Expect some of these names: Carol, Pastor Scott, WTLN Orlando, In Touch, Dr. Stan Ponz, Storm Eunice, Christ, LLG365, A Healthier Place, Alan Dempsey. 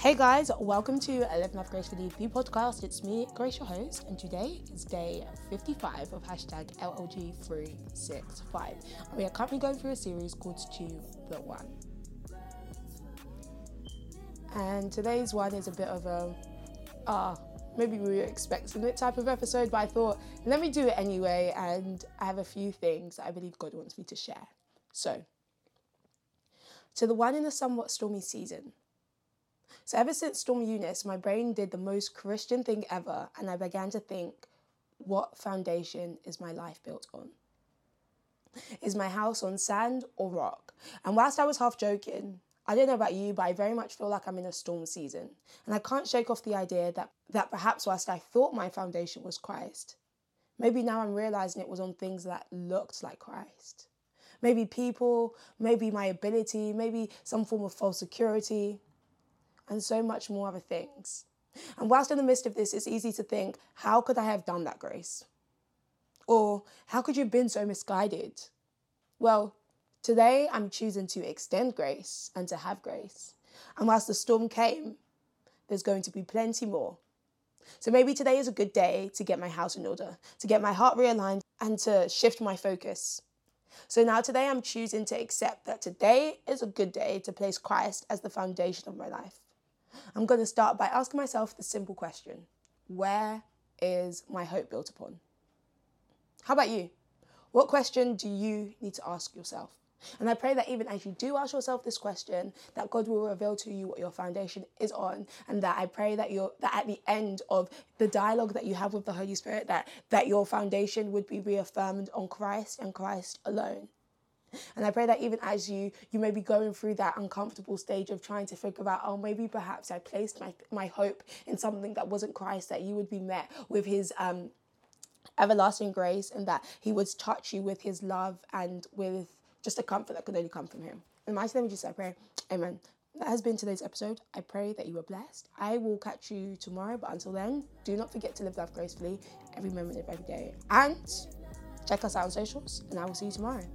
Hey guys, welcome to 11th of Grace for You, the podcast. It's me, Grace, your host, and today is day 55 of hashtag LLG365. We are currently going through a series called To The One. And today's one is a bit of a, maybe we were expecting it type of episode, but I thought, let me do it anyway, and I have a few things I believe God wants me to share. So, to the one in a somewhat stormy season. So ever since Storm Eunice, my brain did the most Christian thing ever, and I began to think, what foundation is my life built on? Is my house on sand or rock? And whilst I was half joking, I don't know about you, but I very much feel like I'm in a storm season. And I can't shake off the idea that perhaps whilst I thought my foundation was Christ, maybe now I'm realising it was on things that looked like Christ. Maybe people, maybe my ability, maybe some form of false security, and so much more other things. And whilst in the midst of this, it's easy to think, how could I have done that, Grace? Or how could you have been so misguided? Well, today I'm choosing to extend grace and to have grace. And whilst the storm came, there's going to be plenty more. So maybe today is a good day to get my house in order, to get my heart realigned, and to shift my focus. So now today I'm choosing to accept that today is a good day to place Christ as the foundation of my life. I'm going to start by asking myself the simple question, where is my hope built upon? How about you? What question do you need to ask yourself? And I pray that even as you do ask yourself this question, that God will reveal to you what your foundation is on, and that I pray that at the end of the dialogue that you have with the Holy Spirit, that your foundation would be reaffirmed on Christ and Christ alone. And I pray that even as you may be going through that uncomfortable stage of trying to figure out, oh, maybe perhaps I placed my hope in something that wasn't Christ, that you would be met with his everlasting grace, and that he would touch you with his love and with just a comfort that could only come from him. In the mighty name of Jesus, I pray. Amen. That has been today's episode. I pray that you are blessed. I will catch you tomorrow, but until then, do not forget to live life gracefully every moment of every day. And check us out on socials, and I will see you tomorrow.